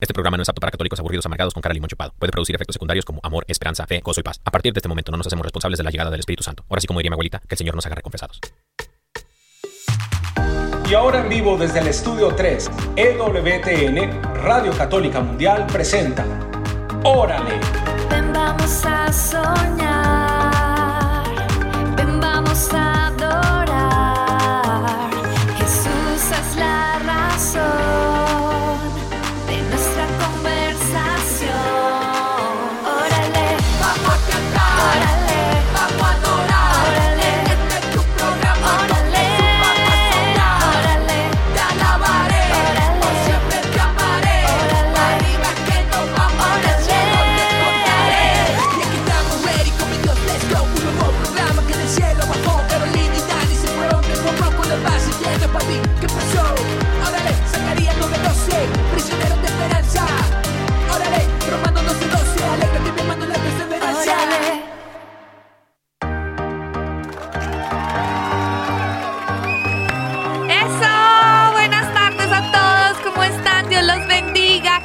Este programa no es apto para católicos aburridos amargados con cara limón chupado. Puede producir efectos secundarios como amor, esperanza, fe, gozo y paz. A partir de este momento no nos hacemos responsables de la llegada del Espíritu Santo. Ahora sí, como diría mi abuelita, que el Señor nos haga reconfesados. Y ahora en vivo desde el Estudio 3, EWTN, Radio Católica Mundial, presenta Órale. Ven, vamos a soñar. Ven, vamos a adorar. Jesús es la razón.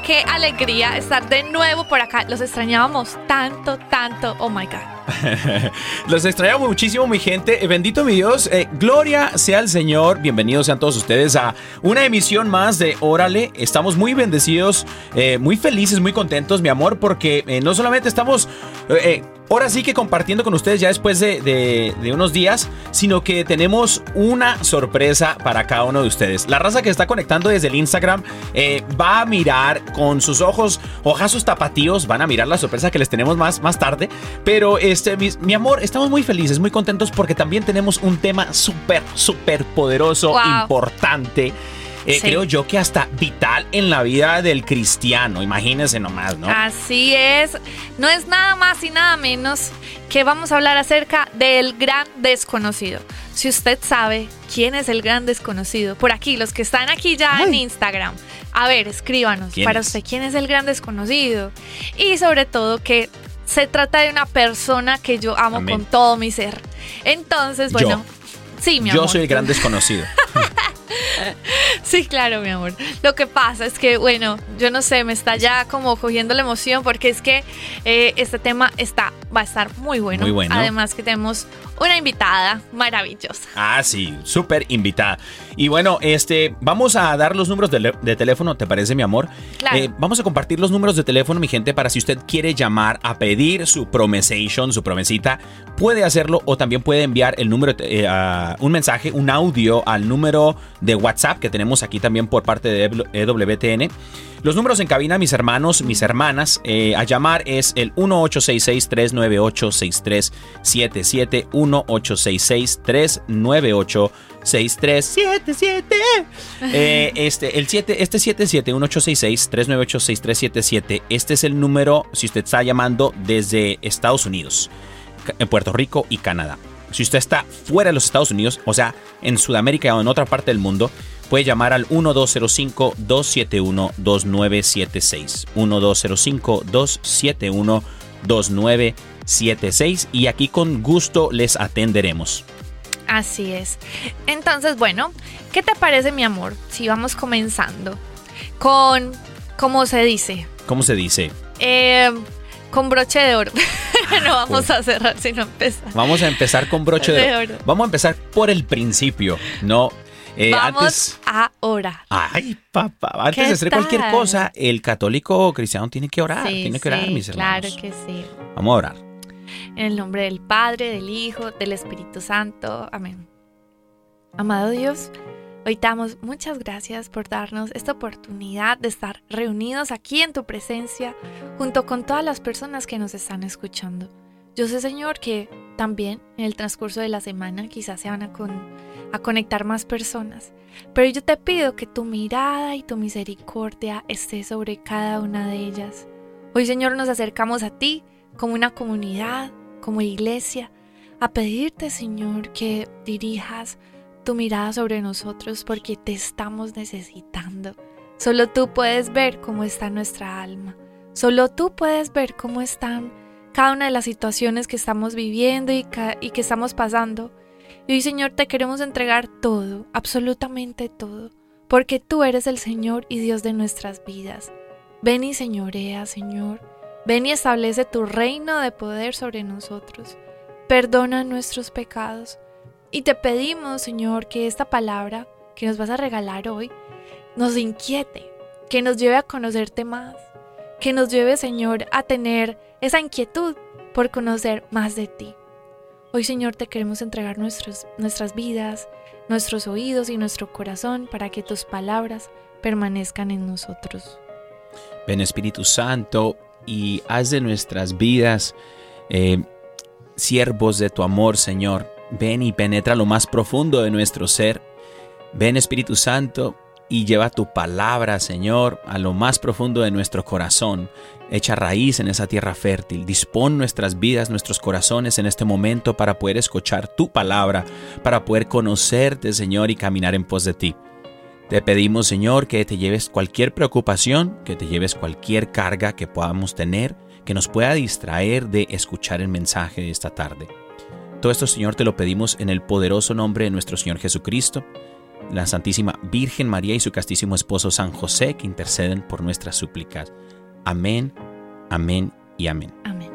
Qué alegría estar de nuevo por acá. Los extrañábamos tanto. Oh my God. Los extrañamos muchísimo, mi gente. Bendito mi Dios. Gloria sea al Señor. Bienvenidos sean todos ustedes a una emisión más de Órale. Estamos muy bendecidos, muy felices, muy contentos, mi amor, porque no solamente estamos... ahora sí que compartiendo con ustedes ya después de unos días, sino que tenemos una sorpresa para cada uno de ustedes. La raza que está conectando desde el Instagram va a mirar con sus ojos, ojazos tapatíos, van a mirar la sorpresa que les tenemos más tarde. Pero mi amor, estamos muy felices, muy contentos porque también tenemos un tema súper poderoso, wow, importante. Sí. Creo yo que hasta vital en la vida del cristiano, imagínense nomás, ¿no? Así es, no es nada más y nada menos que vamos a hablar acerca del gran desconocido. Si usted sabe quién es el gran desconocido, por aquí, los que están aquí ya en Instagram, a ver, escríbanos para usted quién es el gran desconocido y sobre todo que se trata de una persona que yo amo con todo mi ser. Entonces, bueno, sí, mi amor. Yo soy el gran desconocido. Sí, claro, mi amor. Lo que pasa es que, bueno, yo no sé, me está ya como cogiendo la emoción porque es que este tema va a estar muy bueno. Muy bueno. Además que tenemos una invitada maravillosa. Ah, sí, súper invitada. Y bueno, vamos a dar los números de teléfono, ¿te parece, mi amor? Claro. Vamos a compartir los números de teléfono, mi gente, para si usted quiere llamar a pedir su promesation, su promesita, puede hacerlo o también puede enviar el número, un mensaje, un audio al número de WhatsApp que tenemos aquí también por parte de EWTN. Los números en cabina, mis hermanos, mis hermanas, a llamar es el 1-866-398-6377, 1-866-398-6377. Este 77, 1-866-398-6377, este es el número si usted está llamando desde Estados Unidos, en Puerto Rico y Canadá. Si usted está fuera de los Estados Unidos, o sea, en Sudamérica o en otra parte del mundo, puede llamar al 1-205-271-2976. 1-205-271-2976 y aquí con gusto les atenderemos. Así es. Entonces, bueno, ¿qué te parece, mi amor? Si vamos comenzando con, ¿cómo se dice? ¿Cómo se dice? Con broche de oro. No vamos a cerrar sino empezar. Vamos a empezar con broche de oro. Vamos a empezar por el principio, ¿no? Vamos a orar. Ay, papá. Antes de hacer cualquier cosa, el católico cristiano tiene que orar. Sí, tiene que orar, mis hermanos. Claro que sí. Vamos a orar. En el nombre del Padre, del Hijo, del Espíritu Santo. Amén. Amado Dios, hoy te damos muchas gracias por darnos esta oportunidad de estar reunidos aquí en tu presencia, junto con todas las personas que nos están escuchando. Yo sé, Señor, que también en el transcurso de la semana quizás se van a conectar más personas, pero yo te pido que tu mirada y tu misericordia esté sobre cada una de ellas. Hoy, Señor, nos acercamos a ti como una comunidad, como iglesia, a pedirte, Señor, que dirijas tu mirada sobre nosotros porque te estamos necesitando. Solo tú puedes ver cómo está nuestra alma. Solo tú puedes ver cómo están cada una de las situaciones que estamos viviendo y que estamos pasando. Y hoy, Señor, te queremos entregar todo, absolutamente todo, porque tú eres el Señor y Dios de nuestras vidas. Ven y señorea, Señor. Ven y establece tu reino de poder sobre nosotros. Perdona nuestros pecados. Y te pedimos, Señor, que esta palabra que nos vas a regalar hoy nos inquiete, que nos lleve a conocerte más, que nos lleve, Señor, a tener esa inquietud por conocer más de ti. Hoy, Señor, te queremos entregar nuestras vidas, nuestros oídos y nuestro corazón para que tus palabras permanezcan en nosotros. Ven, Espíritu Santo, y haz de nuestras vidas siervos de tu amor, Señor. Ven y penetra lo más profundo de nuestro ser. Ven, Espíritu Santo, y lleva tu palabra, Señor, a lo más profundo de nuestro corazón. Echa raíz en esa tierra fértil. Dispón nuestras vidas, nuestros corazones en este momento para poder escuchar tu palabra, para poder conocerte, Señor, y caminar en pos de ti. Te pedimos, Señor, que te lleves cualquier preocupación, que te lleves cualquier carga que podamos tener, que nos pueda distraer de escuchar el mensaje de esta tarde. Todo esto, Señor, te lo pedimos en el poderoso nombre de nuestro Señor Jesucristo, la Santísima Virgen María y su castísimo esposo San José, que interceden por nuestras súplicas. Amén, amén y amén. Amén.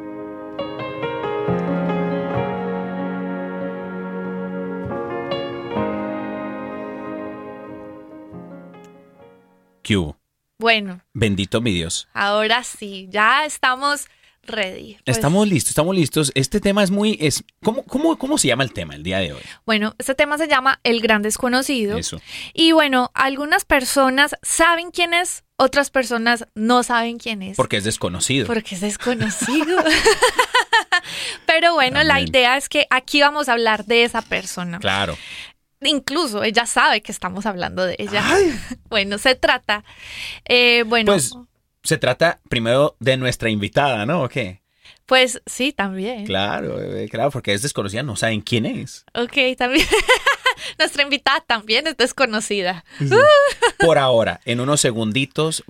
¿Qué hubo? Bueno. Bendito mi Dios. Ahora sí, ya estamos ready. Pues. Estamos listos. Este tema es muy... ¿Cómo se llama el tema el día de hoy? Bueno, este tema se llama El Gran Desconocido. Eso. Y bueno, algunas personas saben quién es, otras personas no saben quién es. Porque es desconocido. Pero bueno, amén. La idea es que aquí vamos a hablar de esa persona. Claro. Incluso ella sabe que estamos hablando de ella. Ay. Bueno, se trata primero de nuestra invitada, ¿no? ¿O qué? Pues sí, también. Claro, porque es desconocida, no saben quién es. Ok, también. Nuestra invitada también es desconocida. Sí. Por ahora, en unos segunditos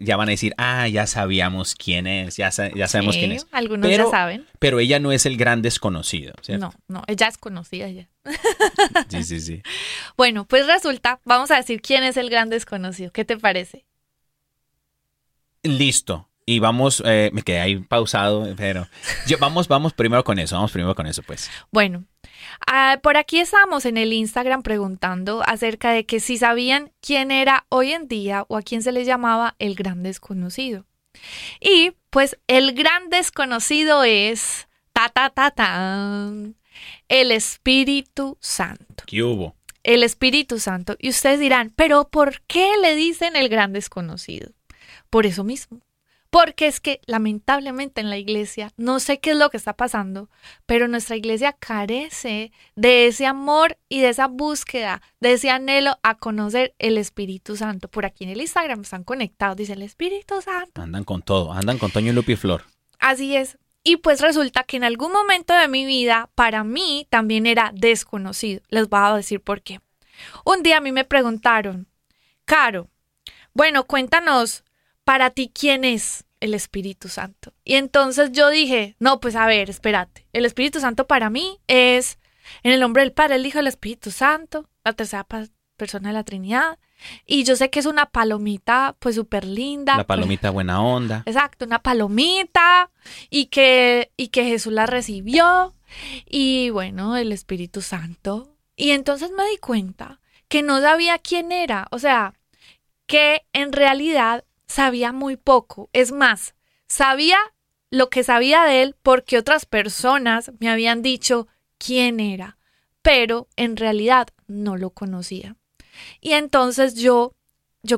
ya van a decir, ya sabíamos quién es, ya sabemos quién es. Algunos ya saben. Pero ella no es el gran desconocido, ¿cierto? No, ella es conocida ya. Sí. Bueno, pues resulta, vamos a decir quién es el gran desconocido. ¿Qué te parece? Listo. Y vamos, me quedé ahí pausado, pero vamos primero con eso, pues. Bueno, por aquí estamos en el Instagram preguntando acerca de que si sabían quién era hoy en día o a quién se le llamaba el gran desconocido. Y pues el gran desconocido es el Espíritu Santo. ¿Qué hubo? El Espíritu Santo. Y ustedes dirán, pero ¿por qué le dicen el gran desconocido? Por eso mismo. Porque es que lamentablemente en la iglesia, no sé qué es lo que está pasando, pero nuestra iglesia carece de ese amor y de esa búsqueda, de ese anhelo a conocer el Espíritu Santo. Por aquí en el Instagram están conectados, dice el Espíritu Santo. Andan con todo, andan con Toño, Lupi y Flor. Así es. Y pues resulta que en algún momento de mi vida, para mí también era desconocido. Les voy a decir por qué. Un día a mí me preguntaron, Caro, bueno, cuéntanos, para ti, ¿quién es el Espíritu Santo? Y entonces yo dije, no, pues a ver, espérate. El Espíritu Santo para mí es en el nombre del Padre, el Hijo y el Espíritu Santo, la tercera persona de la Trinidad. Y yo sé que es una palomita, pues súper linda. La palomita buena onda. Exacto, una palomita. Y que Jesús la recibió. Y bueno, el Espíritu Santo. Y entonces me di cuenta que no sabía quién era. O sea, que en realidad... sabía muy poco, es más, sabía lo que sabía de él porque otras personas me habían dicho quién era, pero en realidad no lo conocía. Y entonces yo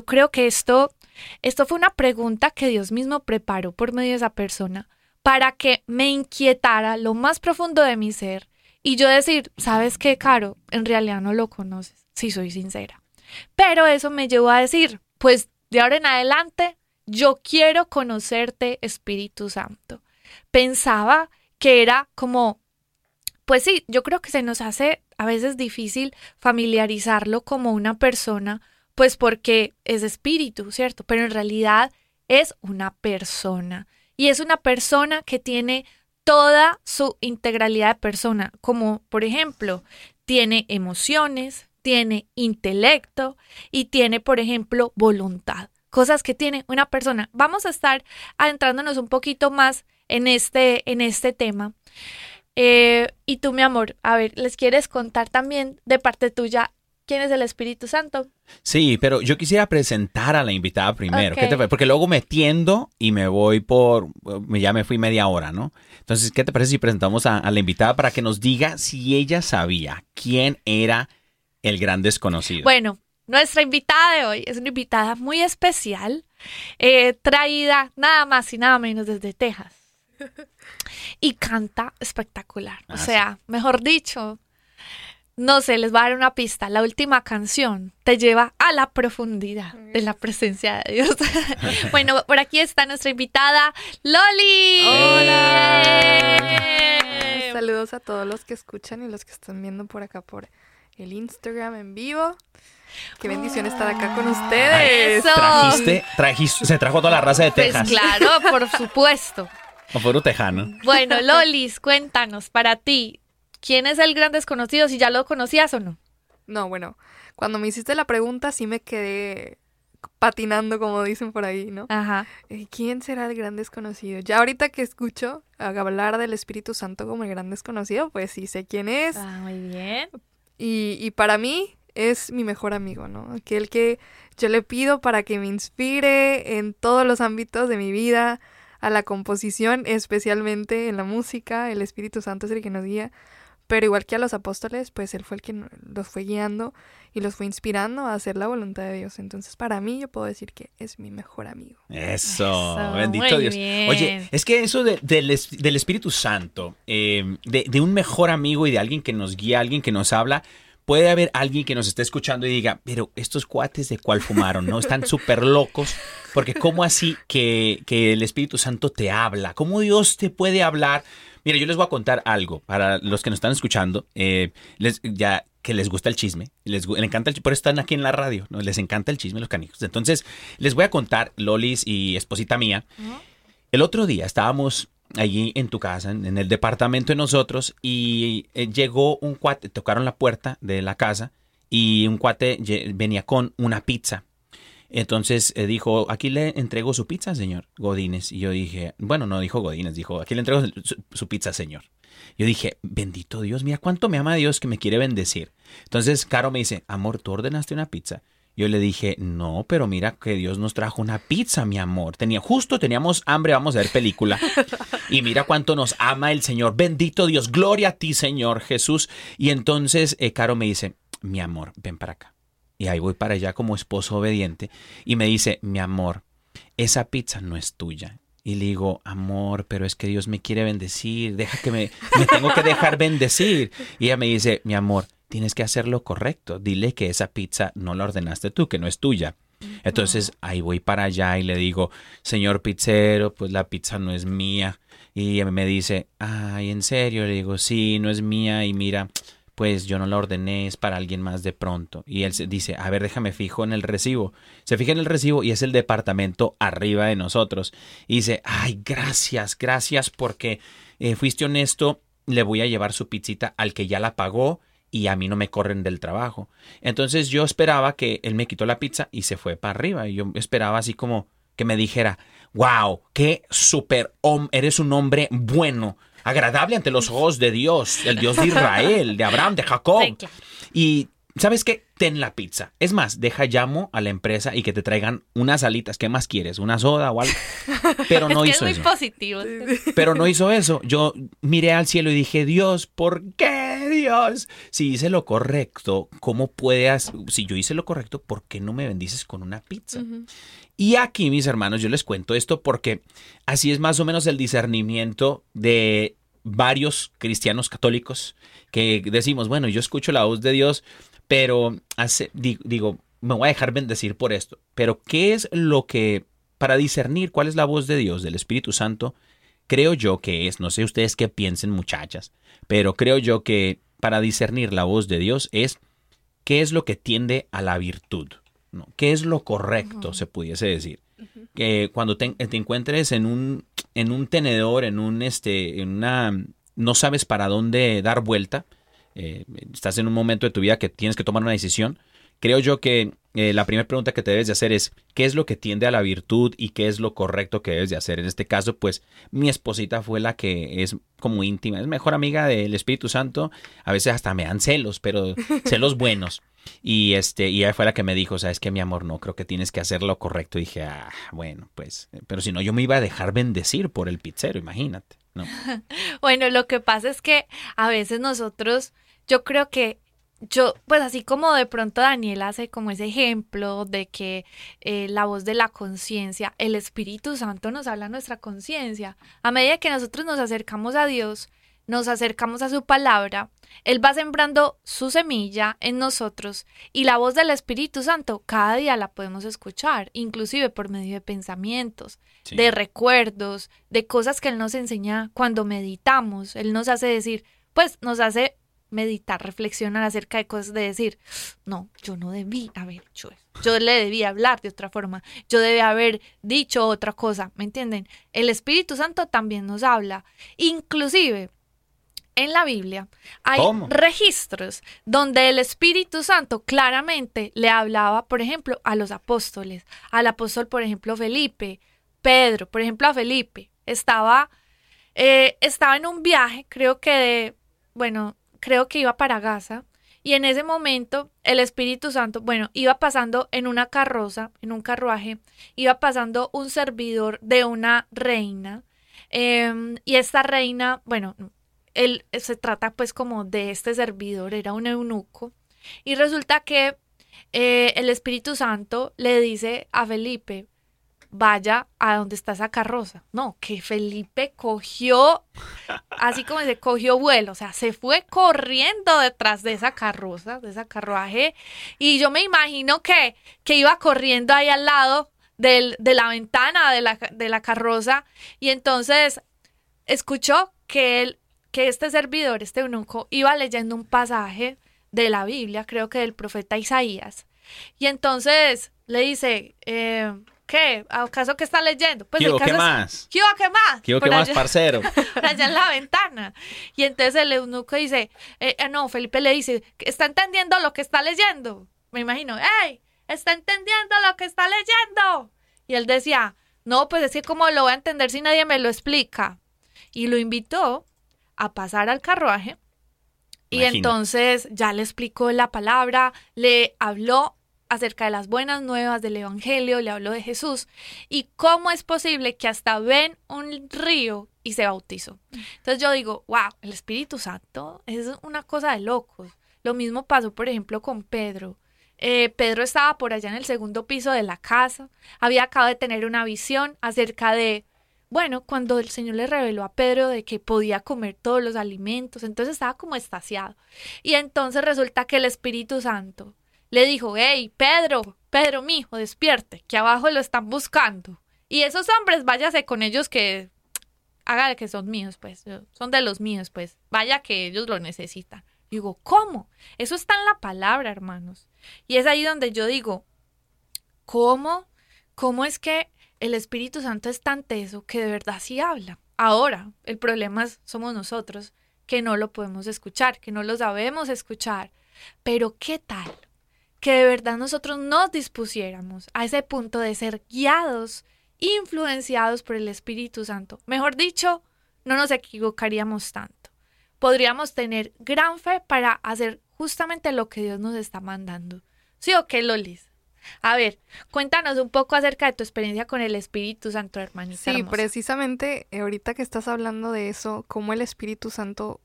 creo que esto fue una pregunta que Dios mismo preparó por medio de esa persona para que me inquietara lo más profundo de mi ser y yo decir, ¿sabes qué, Caro? En realidad no lo conoces, si soy sincera. Pero eso me llevó a decir, pues, de ahora en adelante, yo quiero conocerte, Espíritu Santo. Pensaba que era como, pues sí, yo creo que se nos hace a veces difícil familiarizarlo como una persona, pues porque es espíritu, ¿cierto? Pero en realidad es una persona. Y es una persona que tiene toda su integralidad de persona. Como, por ejemplo, tiene emociones, tiene intelecto y tiene, por ejemplo, voluntad. cosas que tiene una persona. Vamos a estar adentrándonos un poquito más en este tema. Y tú, mi amor, a ver, ¿les quieres contar también de parte tuya quién es el Espíritu Santo? Sí, pero yo quisiera presentar a la invitada primero. Okay. ¿Qué te, porque luego me tiendo y me voy ya me fui media hora, ¿no? Entonces, ¿qué te parece si presentamos a la invitada para que nos diga si ella sabía quién era el gran desconocido? Bueno, nuestra invitada de hoy es una invitada muy especial, traída nada más y nada menos desde Texas. Y canta espectacular. O sea, sí. Mejor dicho, no sé, les voy a dar una pista. La última canción te lleva a la profundidad de la presencia de Dios. Bueno, por aquí está nuestra invitada, Loli. ¡Hola! Saludos a todos los que escuchan y los que están viendo por acá por el Instagram en vivo. Qué bendición estar acá con ustedes. Eso. Se trajo toda la raza de Texas. Pues claro, por supuesto. O por tejano. Bueno, Lolis, cuéntanos, para ti, ¿quién es el gran desconocido? ¿Si ya lo conocías o no? No, bueno, cuando me hiciste la pregunta sí me quedé patinando, como dicen por ahí, ¿no? Ajá. ¿Quién será el gran desconocido? Ya ahorita que escucho hablar del Espíritu Santo como el gran desconocido, pues sí sé quién es. Ah, muy bien. Y para mí es mi mejor amigo, ¿no? Aquel que yo le pido para que me inspire en todos los ámbitos de mi vida, a la composición, especialmente en la música. El Espíritu Santo es el que nos guía, pero igual que a los apóstoles, pues él fue el que los fue guiando y los fue inspirando a hacer la voluntad de Dios. Entonces, para mí, yo puedo decir que es mi mejor amigo. Eso bendito Dios. Bien. Oye, es que eso del Espíritu Santo, de un mejor amigo y de alguien que nos guía, alguien que nos habla. Puede haber alguien que nos esté escuchando y diga, pero estos cuates ¿de cuál fumaron? ¿No? Están súper locos, porque ¿cómo así que el Espíritu Santo te habla? ¿Cómo Dios te puede hablar? Mira, yo les voy a contar algo para los que nos están escuchando, ya que les gusta el chisme, les encanta el chisme, por eso están aquí en la radio, ¿no? Les encanta el chisme, los canijos. Entonces, les voy a contar, Lolis y esposita mía, el otro día estábamos allí en tu casa, en el departamento de nosotros, y llegó un cuate, tocaron la puerta de la casa y un cuate venía con una pizza. Entonces dijo, aquí le entrego su pizza, señor Godínez. Y yo dije, bueno, no dijo Godínez, dijo, aquí le entrego su pizza, señor. Yo dije, bendito Dios, mira cuánto me ama Dios que me quiere bendecir. Entonces Caro me dice, amor, ¿tú ordenaste una pizza? Yo le dije, no, pero mira que Dios nos trajo una pizza, mi amor. Teníamos hambre, vamos a ver película. Y mira cuánto nos ama el Señor. Bendito Dios, gloria a ti, Señor Jesús. Y entonces Caro me dice, mi amor, ven para acá. Y ahí voy para allá como esposo obediente. Y me dice, mi amor, esa pizza no es tuya. Y le digo, amor, pero es que Dios me quiere bendecir. Deja que me tengo que dejar bendecir. Y ella me dice, mi amor, tienes que hacer lo correcto. Dile que esa pizza no la ordenaste tú, que no es tuya. Entonces ahí voy para allá y le digo, señor pizzero, pues la pizza no es mía. Y me dice, ay, ¿en serio? Le digo, sí, no es mía. Y mira, pues yo no la ordené, es para alguien más de pronto. Y él dice, a ver, déjame fijo en el recibo. Se fija en el recibo y es el departamento arriba de nosotros. Y dice, ay, gracias porque fuiste honesto. Le voy a llevar su pizzita al que ya la pagó. Y a mí no me corren del trabajo. Entonces yo esperaba que él me quitó la pizza y se fue para arriba. Y yo esperaba así como que me dijera, wow, qué súper hombre, eres un hombre bueno, agradable ante los ojos de Dios, el Dios de Israel, de Abraham, de Jacob. Sí, claro. Y ¿sabes qué? Ten la pizza. Es más, llamo a la empresa y que te traigan unas alitas. ¿Qué más quieres? ¿Una soda o algo? Pero no hizo eso. Es que es muy positivo. Pero no hizo eso. Yo miré al cielo y dije, Dios, ¿por qué? Dios, si hice lo correcto, si yo hice lo correcto, ¿por qué no me bendices con una pizza? Uh-huh. Y aquí, mis hermanos, yo les cuento esto porque así es más o menos el discernimiento de varios cristianos católicos que decimos, bueno, yo escucho la voz de Dios, pero digo, me voy a dejar bendecir por esto. Pero ¿qué es lo que, para discernir cuál es la voz de Dios, del Espíritu Santo? Creo yo que no sé ustedes qué piensen, muchachas, pero creo yo que para discernir la voz de Dios es qué es lo que tiende a la virtud, ¿no? Qué es lo correcto, uh-huh, se pudiese decir. Uh-huh. Que cuando te encuentres en un tenedor, no sabes para dónde dar vuelta, estás en un momento de tu vida que tienes que tomar una decisión, creo yo que la primera pregunta que te debes de hacer es ¿qué es lo que tiende a la virtud y qué es lo correcto que debes de hacer? En este caso, pues mi esposita fue la que es como íntima, es mejor amiga del Espíritu Santo, a veces hasta me dan celos, pero celos buenos. Y y ella fue la que me dijo, sabes que mi amor, no, creo que tienes que hacer lo correcto. Y dije, ah, bueno, pues, pero si no, yo me iba a dejar bendecir por el pizzero, imagínate, ¿no? Bueno, lo que pasa es que a veces nosotros, yo creo que yo, pues así como de pronto Daniel hace como ese ejemplo de que la voz de la conciencia, el Espíritu Santo nos habla a nuestra conciencia. A medida que nosotros nos acercamos a Dios, nos acercamos a su palabra, Él va sembrando su semilla en nosotros y la voz del Espíritu Santo cada día la podemos escuchar, inclusive por medio de pensamientos, sí, de recuerdos, de cosas que Él nos enseña cuando meditamos. Él nos hace decir, pues nos hace meditar, reflexionar acerca de cosas, de decir, no, yo no debí, a ver, yo le debí hablar de otra forma, yo debí haber dicho otra cosa, ¿me entienden? El Espíritu Santo también nos habla, inclusive en la Biblia hay registros donde el Espíritu Santo claramente le hablaba, por ejemplo, a los apóstoles, al apóstol, por ejemplo, Felipe, Pedro, por ejemplo, a Felipe, estaba en un viaje, creo que iba para Gaza, y en ese momento el Espíritu Santo, iba pasando en una carroza, en un carruaje, iba pasando un servidor de una reina, y esta reina, él se trata pues como de este servidor, era un eunuco, y resulta que el Espíritu Santo le dice a Felipe, vaya a donde está esa carroza. No, que Felipe cogió, así como se cogió vuelo, o sea, se fue corriendo detrás de esa carroza, de ese carruaje, y yo me imagino que iba corriendo ahí al lado de la ventana de la carroza, y entonces escuchó que este servidor, este eunuco, iba leyendo un pasaje de la Biblia, creo que del profeta Isaías, y entonces le dice, ¿qué? ¿Acaso qué está leyendo? Pues el caso ¿qué más? ¿Qué más, parcero? Allá en la ventana. Y entonces el eunuco dice, Felipe le dice, ¿está entendiendo lo que está leyendo? Me imagino, ¡ey! ¿Está entendiendo lo que está leyendo? Y él decía, no, pues es que ¿cómo lo voy a entender si nadie me lo explica? Y lo invitó a pasar al carruaje. Imagínate. Y entonces ya le explicó la palabra, le habló acerca de las buenas nuevas del Evangelio, le habló de Jesús, y cómo es posible que hasta ven un río y se bautizó. Entonces yo digo, wow, el Espíritu Santo es una cosa de locos. Lo mismo pasó, por ejemplo, con Pedro. Pedro estaba por allá en el segundo piso de la casa, había acabado de tener una visión acerca de, cuando el Señor le reveló a Pedro de que podía comer todos los alimentos, entonces estaba como extasiado. Y entonces resulta que el Espíritu Santo le dijo, hey, Pedro, mijo, despierte, que abajo lo están buscando. Y esos hombres, váyase con ellos que, hágale que son míos, pues, son de los míos, pues, vaya que ellos lo necesitan. Y digo, ¿cómo? Eso está en la palabra, hermanos. Y es ahí donde yo digo, ¿cómo es que el Espíritu Santo es tan teso que de verdad sí habla? Ahora, el problema somos nosotros, que no lo podemos escuchar, que no lo sabemos escuchar. Pero ¿qué tal que de verdad nosotros nos dispusiéramos a ese punto de ser guiados, influenciados por el Espíritu Santo? Mejor dicho, no nos equivocaríamos tanto. Podríamos tener gran fe para hacer justamente lo que Dios nos está mandando. ¿Sí o qué, Lolis? A ver, cuéntanos un poco acerca de tu experiencia con el Espíritu Santo, hermanita hermosa. Sí, precisamente ahorita que estás hablando de eso, cómo el Espíritu Santo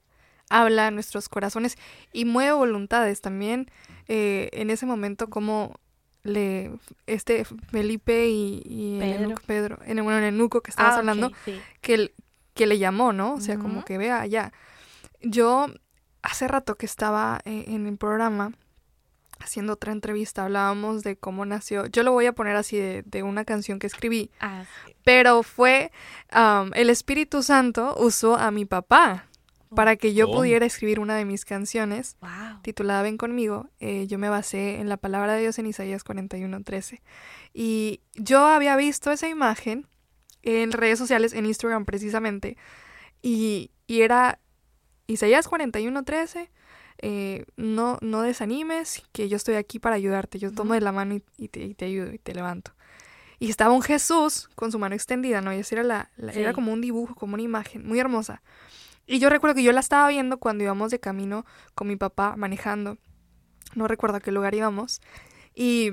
habla a nuestros corazones y mueve voluntades también. En ese momento, como Felipe y Pedro, en el eunuco que estabas hablando, sí, que le llamó, ¿no? O sea, como que vea allá. Yo hace rato que estaba en el programa haciendo otra entrevista, hablábamos de cómo nació. Yo lo voy a poner así de una canción que escribí. Ah, sí. Pero fue el Espíritu Santo usó a mi papá para que yo pudiera escribir una de mis canciones, titulada Ven Conmigo. Yo me basé en la palabra de Dios en Isaías 41:13. Y yo había visto esa imagen en redes sociales, en Instagram precisamente, y era Isaías 41:13, no desanimes, que yo estoy aquí para ayudarte, yo tomo de la mano y te ayudo y te levanto. Y estaba un Jesús con su mano extendida, ¿no? Y esa era era como un dibujo, como una imagen muy hermosa. Y yo recuerdo que yo la estaba viendo cuando íbamos de camino con mi papá manejando. No recuerdo a qué lugar íbamos. Y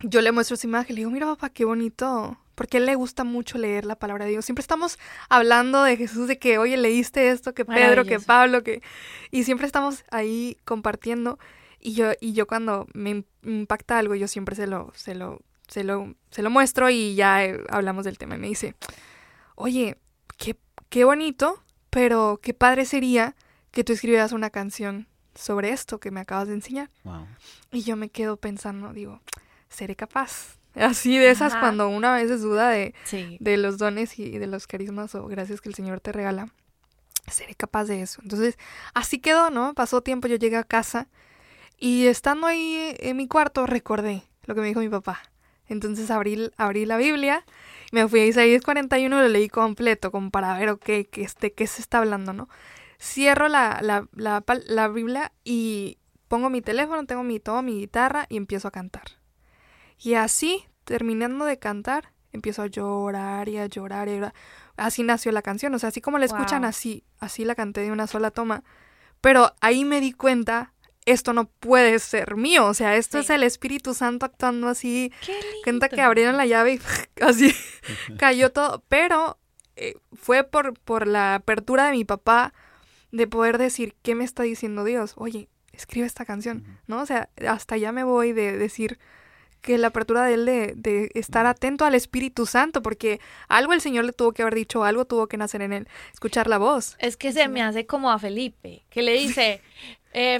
yo le muestro esa imagen, le digo, mira papá, qué bonito. Porque a él le gusta mucho leer la palabra de Dios. Siempre estamos hablando de Jesús, de que, oye, leíste esto, que Pedro, que Pablo, que... Y siempre estamos ahí compartiendo. Y yo cuando me impacta algo, yo siempre se lo muestro y ya hablamos del tema. Y me dice, oye, qué bonito, pero qué padre sería que tú escribieras una canción sobre esto que me acabas de enseñar. Wow. Y yo me quedo pensando, digo, ¿seré capaz? Así de esas, cuando una vez es duda de los dones y de los carismas o gracias que el Señor te regala, ¿seré capaz de eso? Entonces, así quedó, ¿no? Pasó tiempo, yo llegué a casa y estando ahí en mi cuarto recordé lo que me dijo mi papá. Entonces abrí la Biblia, me fui a Isaías 41 y lo leí completo, como para ver, okay, qué se está hablando, ¿no? Cierro la Biblia y pongo mi teléfono, tomo mi guitarra y empiezo a cantar. Y así, terminando de cantar, empiezo a llorar y a llorar y a llorar. Así nació la canción, o sea, así como la escuchan, así la canté de una sola toma. Pero ahí me di cuenta... Esto no puede ser mío, o sea, esto es el Espíritu Santo actuando así. Cuenta que abrieron la llave y así cayó todo. Pero fue por la apertura de mi papá de poder decir, ¿qué me está diciendo Dios? Oye, escribe esta canción, ¿no? O sea, hasta allá me voy de decir que la apertura de él de estar atento al Espíritu Santo, porque algo el Señor le tuvo que haber dicho, algo tuvo que nacer en él, escuchar la voz. Es que se me hace como a Felipe, que le dice...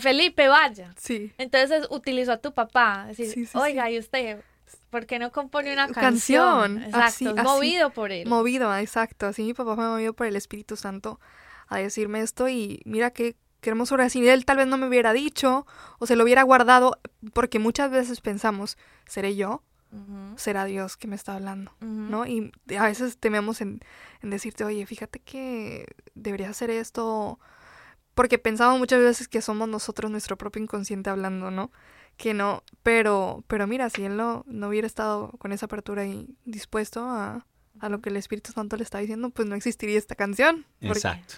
Felipe, vaya. Sí. Entonces utilizó a tu papá. Decir, oiga, ¿y usted por qué no compone una canción? Exacto, así, movido por él. Movido, exacto. Así mi papá me ha movido por el Espíritu Santo a decirme esto y mira qué hermosura. Si él tal vez no me hubiera dicho o se lo hubiera guardado, porque muchas veces pensamos, ¿seré yo? Será Dios que me está hablando, ¿no? Y a veces tememos en decirte, oye, fíjate que deberías hacer esto... Porque pensamos muchas veces que somos nosotros nuestro propio inconsciente hablando, ¿no? Que no, pero mira, si él no hubiera estado con esa apertura y dispuesto a lo que el Espíritu Santo le está diciendo, pues no existiría esta canción. Exacto.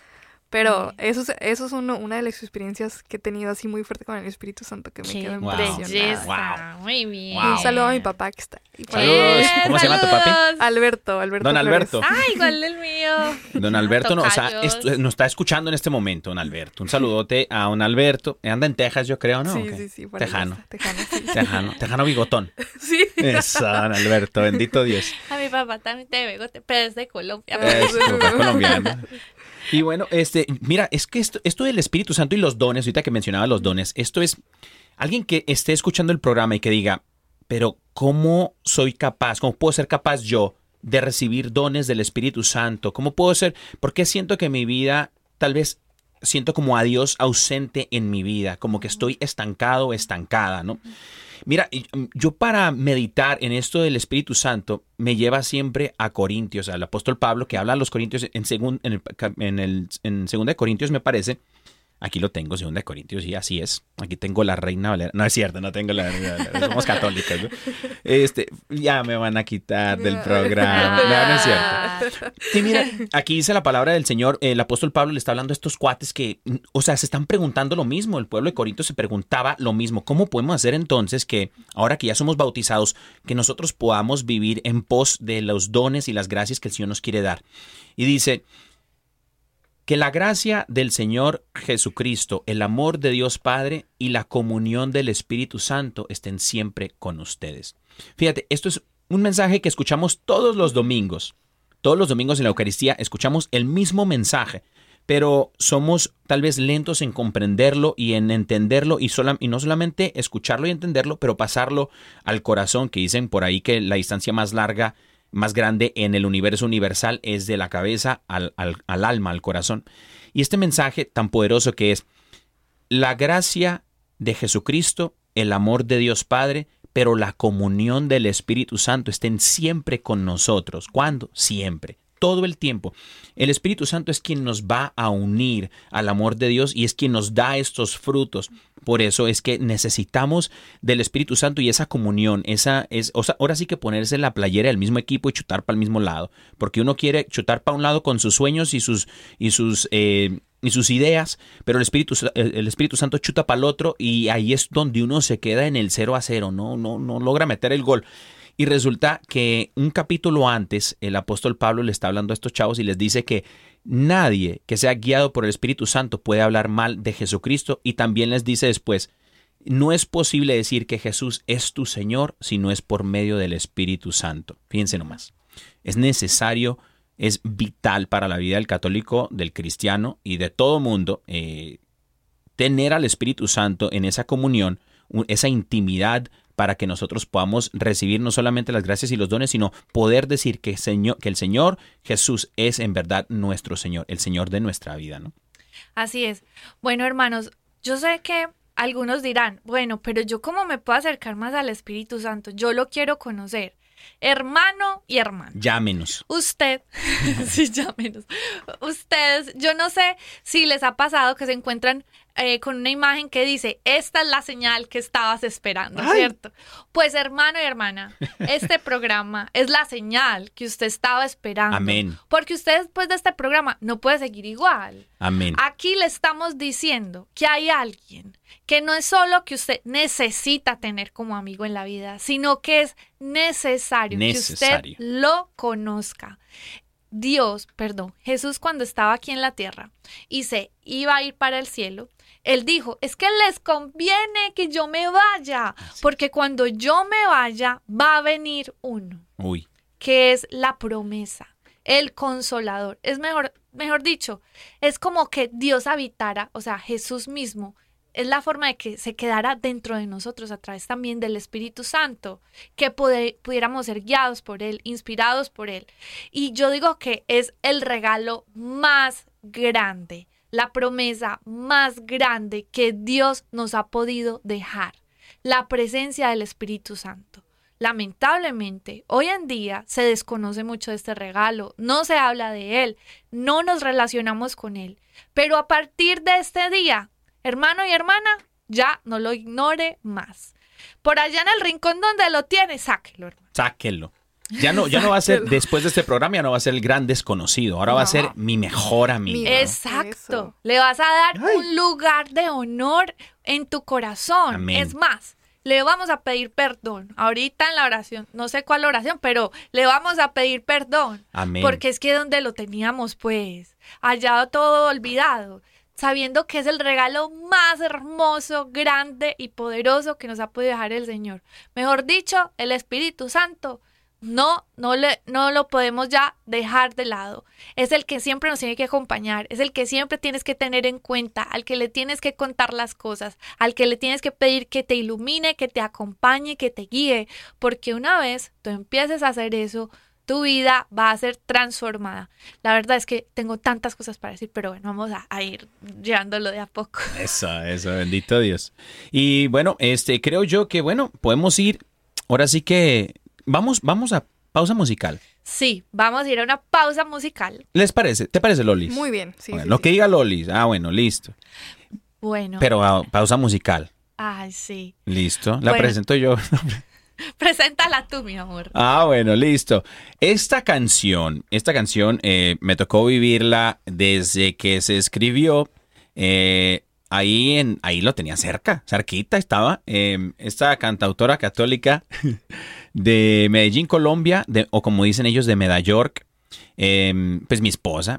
Pero eso es una de las experiencias que he tenido así muy fuerte con el Espíritu Santo que me quedó impresionada. Wow. Muy bien. Wow. Un saludo a mi papá que está. Saludos. ¿Cómo se llama tu papi? Alberto. Don Alberto. Ay, igual el mío. Don Alberto, no, o sea, nos está escuchando en este momento, Don Alberto. Un saludote a Don Alberto. Anda en Texas, yo creo, ¿no? Sí. Tejano. Tejano bigotón. Sí. Eso, Don Alberto, bendito Dios. A mi papá también te bigote, pero es de Colombia. Es colombiano. Y bueno, mira, es que esto del Espíritu Santo y los dones, ahorita que mencionaba los dones, esto es alguien que esté escuchando el programa y que diga, pero ¿cómo puedo ser capaz yo de recibir dones del Espíritu Santo? ¿Cómo puedo ser? ¿Por qué siento que mi vida, tal vez siento como a Dios ausente en mi vida, como que estoy estancado o estancada, ¿no? Mira, yo para meditar en esto del Espíritu Santo me lleva siempre a Corintios, al apóstol Pablo que habla a los Corintios en 2 Corintios me parece. Aquí lo tengo, 2 Corintios, y así es. Aquí tengo la Reina Valera. No es cierto, no tengo la Reina Valera. Somos católicos, ¿no? Ya me van a quitar del programa. No, no es cierto. Sí, mira, aquí dice la palabra del Señor. El apóstol Pablo le está hablando a estos cuates que, o sea, se están preguntando lo mismo. El pueblo de Corinto se preguntaba lo mismo. ¿Cómo podemos hacer entonces que, ahora que ya somos bautizados, que nosotros podamos vivir en pos de los dones y las gracias que el Señor nos quiere dar? Y dice... Que la gracia del Señor Jesucristo, el amor de Dios Padre y la comunión del Espíritu Santo estén siempre con ustedes. Fíjate, esto es un mensaje que escuchamos todos los domingos. Todos los domingos en la Eucaristía escuchamos el mismo mensaje, pero somos tal vez lentos en comprenderlo y en entenderlo y no solamente escucharlo y entenderlo, pero pasarlo al corazón, que dicen por ahí que la distancia más grande en el universo universal es de la cabeza al alma, al corazón. Y este mensaje tan poderoso que es la gracia de Jesucristo, el amor de Dios Padre, pero la comunión del Espíritu Santo estén siempre con nosotros. ¿Cuándo? Siempre. todo el tiempo. El Espíritu Santo es quien nos va a unir al amor de Dios y es quien nos da estos frutos. Por eso es que necesitamos del Espíritu Santo y esa comunión. Ahora sí que ponerse en la playera del mismo equipo y chutar para el mismo lado. Porque uno quiere chutar para un lado con sus sueños y sus ideas, pero el Espíritu Santo chuta para el otro y ahí es donde uno se queda en el 0-0, no logra meter el gol. Y resulta que un capítulo antes el apóstol Pablo le está hablando a estos chavos y les dice que nadie que sea guiado por el Espíritu Santo puede hablar mal de Jesucristo, y también les dice después, no es posible decir que Jesús es tu Señor si no es por medio del Espíritu Santo. Fíjense nomás, es necesario, es vital para la vida del católico, del cristiano y de todo mundo tener al Espíritu Santo en esa comunión, esa intimidad, para que nosotros podamos recibir no solamente las gracias y los dones, sino poder decir que el Señor Jesús es en verdad nuestro Señor, el Señor de nuestra vida, ¿no? Así es. Bueno, hermanos, yo sé que algunos dirán, bueno, pero yo ¿cómo me puedo acercar más al Espíritu Santo? Yo lo quiero conocer. Hermano y hermana, llámenos. Usted, sí, llámenos. Ustedes, yo no sé si les ha pasado que se encuentran con una imagen que dice, esta es la señal que estabas esperando, ¿cierto? Pues hermano y hermana, este programa es la señal que usted estaba esperando. Amén. Porque usted después de este programa no puede seguir igual. Amén. Aquí le estamos diciendo que hay alguien que no es solo que usted necesita tener como amigo en la vida, sino que es necesario. Que usted lo conozca. Jesús, cuando estaba aquí en la tierra y se iba a ir para el cielo, Él dijo, es que les conviene que yo me vaya, porque cuando yo me vaya, va a venir uno, que es la promesa, el consolador. Es mejor dicho, es como que Dios habitara, o sea, Jesús mismo. Es la forma de que se quedara dentro de nosotros a través también del Espíritu Santo, que pudiéramos ser guiados por Él, inspirados por Él. Y yo digo que es el regalo más grande, la promesa más grande que Dios nos ha podido dejar, la presencia del Espíritu Santo. Lamentablemente, hoy en día se desconoce mucho de este regalo, no se habla de Él, no nos relacionamos con Él, pero a partir de este día, hermano y hermana, ya no lo ignore más. Por allá en el rincón donde lo tiene, sáquelo, hermano. Sáquelo. Ya no va a ser, después de este programa, ya no va a ser el gran desconocido. Ahora va a ser mi mejor amigo. Exacto. Eso. Le vas a dar un lugar de honor en tu corazón. Amén. Es más, le vamos a pedir perdón. Ahorita en la oración, no sé cuál oración, pero le vamos a pedir perdón. Amén. Porque es que donde lo teníamos, pues, allá todo olvidado, sabiendo que es el regalo más hermoso, grande y poderoso que nos ha podido dejar el Señor. Mejor dicho, el Espíritu Santo no lo podemos ya dejar de lado. Es el que siempre nos tiene que acompañar, es el que siempre tienes que tener en cuenta, al que le tienes que contar las cosas, al que le tienes que pedir que te ilumine, que te acompañe, que te guíe, porque una vez tú empieces a hacer eso, tu vida va a ser transformada. La verdad es que tengo tantas cosas para decir, pero bueno, vamos a ir llevándolo de a poco. Eso, bendito Dios. Y bueno, creo yo que, bueno, podemos ir, ahora sí que vamos a pausa musical. Sí, vamos a ir a una pausa musical. ¿Les parece? ¿Te parece, Lolis? Muy bien, sí. Bueno, sí lo que diga Lolis. Ah, bueno, listo. Bueno. Pero pausa musical. Ay, sí. Listo, la presento yo. Preséntala tú, mi amor. Ah, bueno, listo. Esta canción me tocó vivirla desde que se escribió. Ahí lo tenía cerquita estaba. Esta cantautora católica de Medellín, Colombia, o como dicen ellos, de Medayork. Pues mi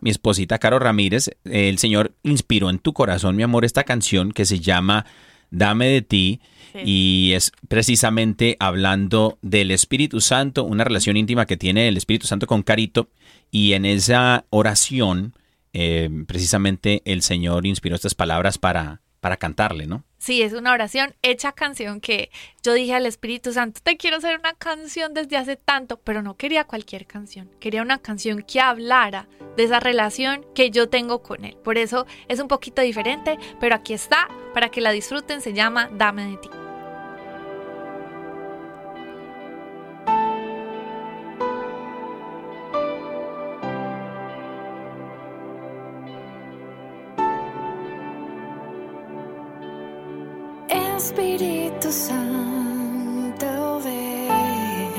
esposita Caro Ramírez, el Señor inspiró en tu corazón, mi amor, esta canción que se llama Dame de ti. Sí. Y es precisamente hablando del Espíritu Santo, una relación íntima que tiene el Espíritu Santo con Carito. Y en esa oración, precisamente el Señor inspiró estas palabras para cantarle, ¿no? Sí, es una oración hecha canción que yo dije al Espíritu Santo, te quiero hacer una canción desde hace tanto, pero no quería cualquier canción, quería una canción que hablara de esa relación que yo tengo con Él. Por eso es un poquito diferente, pero aquí está, para que la disfruten, se llama Dame de ti. Espíritu Santo, ven.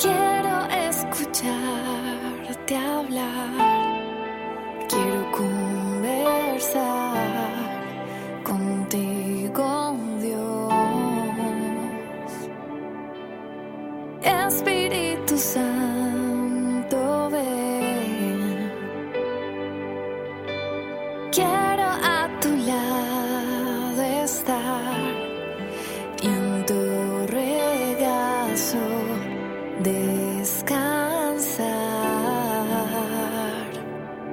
Quiero escucharte hablar. Quiero conversar contigo, Dios. Espíritu Santo, ven. Quiero a tu lado y en tu regazo descansar.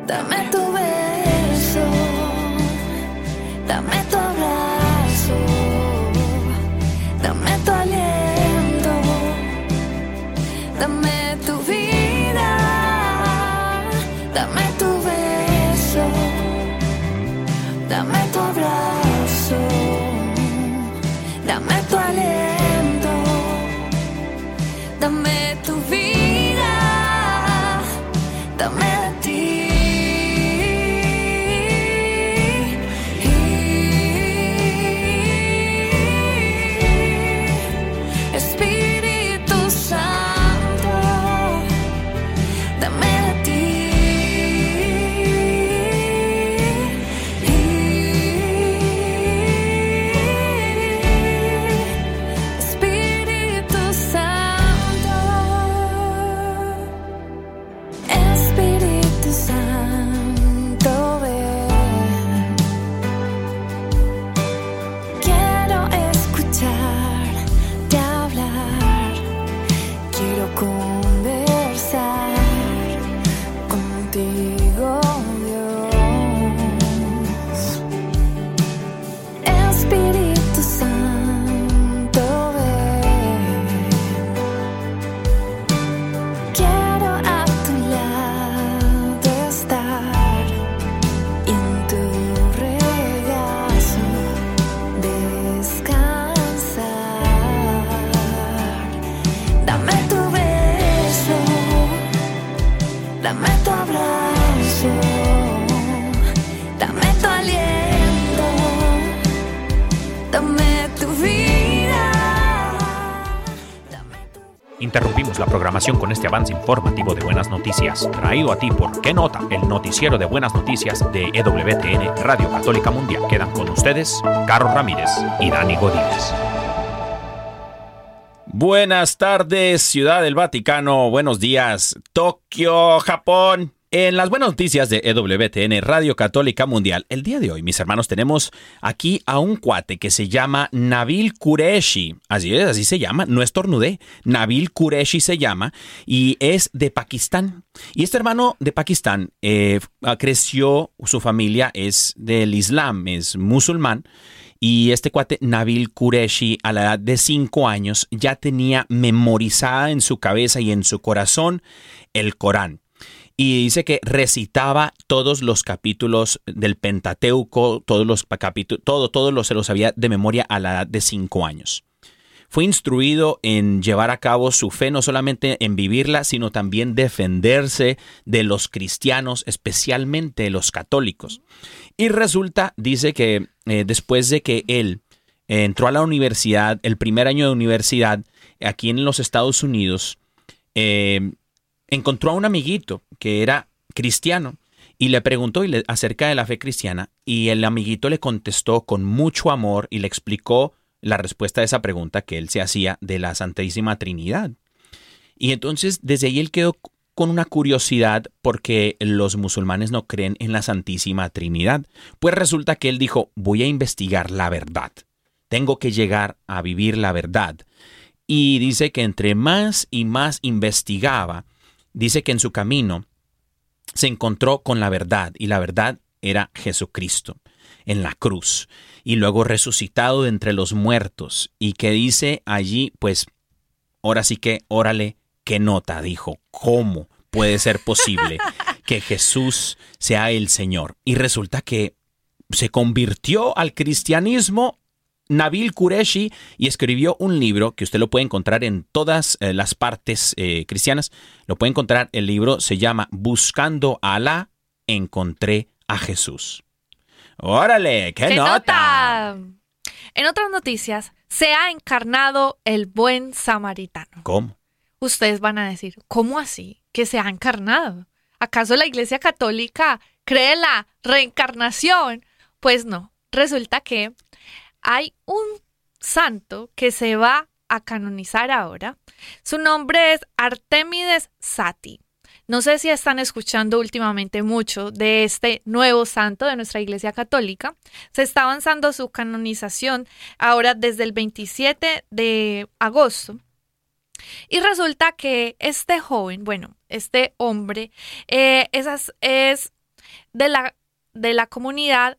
Dame tu beso, dame tu abrazo, dame tu aliento, dame tu vida, dame tu beso, dame tu abrazo. Dame tu aliento, dame tu vida, dame de ti. Espíritu Santo, dame de ti. Interrumpimos la programación con este avance informativo de Buenas Noticias, traído a ti por ¿Qué Nota?, el noticiero de Buenas Noticias de EWTN Radio Católica Mundial. Quedan con ustedes Caro Ramírez y Dani Godínez. Buenas tardes, Ciudad del Vaticano. Buenos días, Tokio, Japón. En las Buenas Noticias de EWTN Radio Católica Mundial, el día de hoy, mis hermanos, tenemos aquí a un cuate que se llama Nabil Qureshi. Así es, así se llama, no estornudé. Nabil Qureshi se llama y es de Pakistán. Y este hermano de Pakistán creció, su familia es del Islam, es musulmán. Y este cuate, Nabil Qureshi, a la edad de 5 años, ya tenía memorizada en su cabeza y en su corazón el Corán. Y dice que recitaba todos los capítulos del Pentateuco, todos se los sabía de memoria a la edad de 5 años. Fue instruido en llevar a cabo su fe, no solamente en vivirla, sino también defenderse de los cristianos, especialmente los católicos. Y resulta, dice que después de que él entró a la universidad, el primer año de universidad, aquí en los Estados Unidos, encontró a un amiguito que era cristiano y le preguntó acerca de la fe cristiana, y el amiguito le contestó con mucho amor y le explicó la respuesta a esa pregunta que él se hacía de la Santísima Trinidad. Y entonces desde ahí él quedó con una curiosidad porque los musulmanes no creen en la Santísima Trinidad. Pues resulta que él dijo, voy a investigar la verdad, tengo que llegar a vivir la verdad. Y dice que entre más y más investigaba, dice que en su camino se encontró con la verdad, y la verdad era Jesucristo en la cruz y luego resucitado de entre los muertos, y que dice allí, pues ahora sí que órale, qué nota, dijo, ¿cómo puede ser posible que Jesús sea el Señor? Y resulta que se convirtió al cristianismo Nabil Qureshi y escribió un libro que usted lo puede encontrar en todas las partes cristianas. Lo puede encontrar, el libro se llama Buscando a Alá, Encontré a Jesús. ¡Órale! ¡Qué nota! En otras noticias, se ha encarnado el buen samaritano. ¿Cómo? Ustedes van a decir, ¿cómo así? ¿Que se ha encarnado? ¿Acaso la Iglesia Católica cree en la reencarnación? Pues no. Resulta que hay un santo que se va a canonizar ahora. Su nombre es Artemides Sati. No sé si están escuchando últimamente mucho de este nuevo santo de nuestra Iglesia Católica. Se está avanzando su canonización ahora desde el 27 de agosto. Y resulta que este joven, bueno, este hombre, es de la comunidad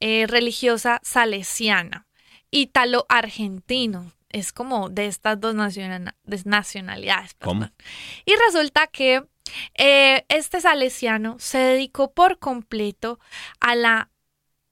religiosa salesiana, ítalo-argentino. Es como de estas dos nacionalidades. ¿Cómo? Y resulta que este salesiano se dedicó por completo a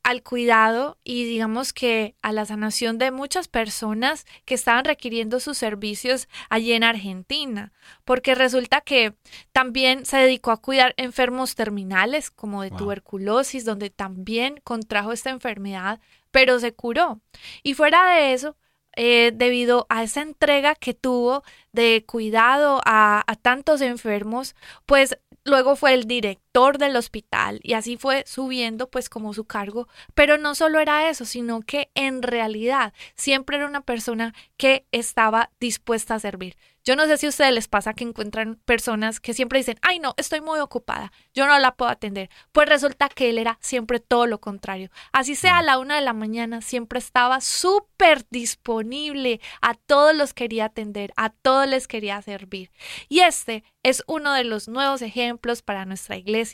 al cuidado y digamos que a la sanación de muchas personas que estaban requiriendo sus servicios allí en Argentina, porque resulta que también se dedicó a cuidar enfermos terminales como de tuberculosis, donde también contrajo esta enfermedad, pero se curó. Y fuera de eso, debido a esa entrega que tuvo de cuidado a tantos enfermos, pues luego fue el director del hospital y así fue subiendo pues como su cargo. Pero no solo era eso, sino que en realidad siempre era una persona que estaba dispuesta a servir. Yo no sé si a ustedes les pasa que encuentran personas que siempre dicen, ay no, estoy muy ocupada, yo no la puedo atender. Pues resulta que él era siempre todo lo contrario. Así sea a la 1 de la mañana, siempre estaba súper disponible, a todos los quería atender, a todos les quería servir. Y este es uno de los nuevos ejemplos para nuestra Iglesia